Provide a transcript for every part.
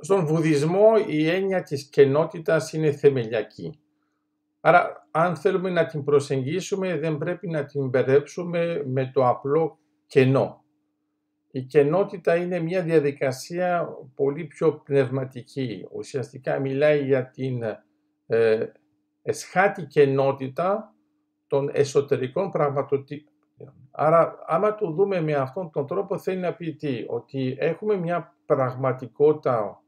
Στον βουδισμό η έννοια της κενότητας είναι θεμελιακή. Άρα αν θέλουμε να την προσεγγίσουμε δεν πρέπει να την μπερδέψουμε με το απλό κενό. Η κενότητα είναι μια διαδικασία πολύ πιο πνευματική. Ουσιαστικά μιλάει για την εσχάτη κενότητα των εσωτερικών πραγματοτήτων. Άρα άμα το δούμε με αυτόν τον τρόπο θέλει να πει τι, ότι έχουμε μια πραγματικότητα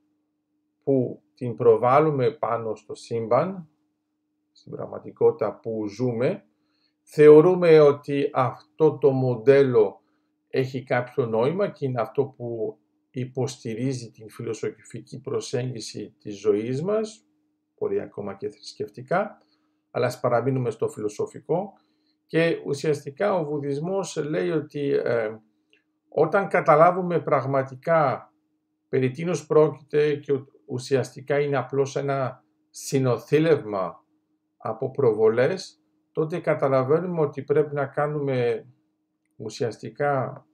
που την προβάλλουμε πάνω στο σύμπαν, στην πραγματικότητα που ζούμε, θεωρούμε ότι αυτό το μοντέλο έχει κάποιο νόημα και είναι αυτό που υποστηρίζει την φιλοσοφική προσέγγιση της ζωής μας, μπορεί ακόμα και θρησκευτικά, αλλά ας παραμείνουμε στο φιλοσοφικό. Και ουσιαστικά ο βουδισμός λέει ότι όταν καταλάβουμε πραγματικά περί τίνος πρόκειται και ουσιαστικά είναι απλώς ένα συνοθήλευμα από προβολές, τότε καταλαβαίνουμε ότι πρέπει να κάνουμε ουσιαστικά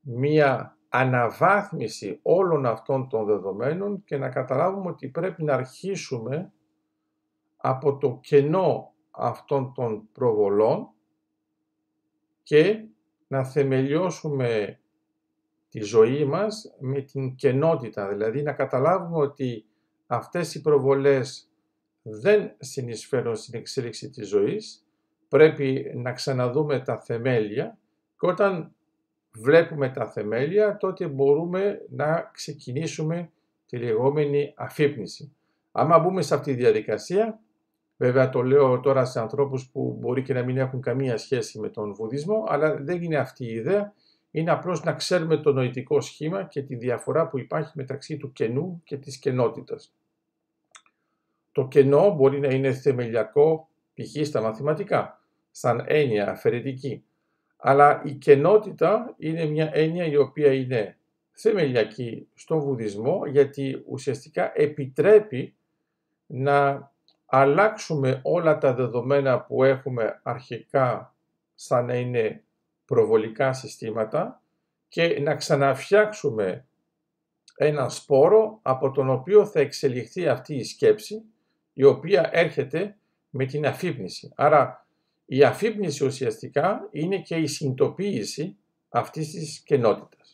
μία αναβάθμιση όλων αυτών των δεδομένων και να καταλάβουμε ότι πρέπει να αρχίσουμε από το κενό αυτών των προβολών και να θεμελιώσουμε τη ζωή μας με την κενότητα, δηλαδή να καταλάβουμε ότι αυτές οι προβολές δεν συνεισφέρουν στην εξέλιξη της ζωής, πρέπει να ξαναδούμε τα θεμέλια και όταν βλέπουμε τα θεμέλια τότε μπορούμε να ξεκινήσουμε τη λεγόμενη αφύπνιση. Άμα μπούμε σε αυτή τη διαδικασία, βέβαια το λέω τώρα σε ανθρώπους που μπορεί και να μην έχουν καμία σχέση με τον βουδισμό, αλλά δεν είναι αυτή η ιδέα, είναι απλώς να ξέρουμε το νοητικό σχήμα και τη διαφορά που υπάρχει μεταξύ του κενού και της κενότητας. Το κενό μπορεί να είναι θεμελιακό, π.χ. στα μαθηματικά, σαν έννοια αφαιρετική. Αλλά η κενότητα είναι μια έννοια η οποία είναι θεμελιακή στον βουδισμό, γιατί ουσιαστικά επιτρέπει να αλλάξουμε όλα τα δεδομένα που έχουμε αρχικά σαν να είναι προβολικά συστήματα και να ξαναφτιάξουμε έναν σπόρο από τον οποίο θα εξελιχθεί αυτή η σκέψη, η οποία έρχεται με την αφύπνιση. Άρα η αφύπνιση ουσιαστικά είναι και η συνειδητοποίηση αυτής της κενότητας.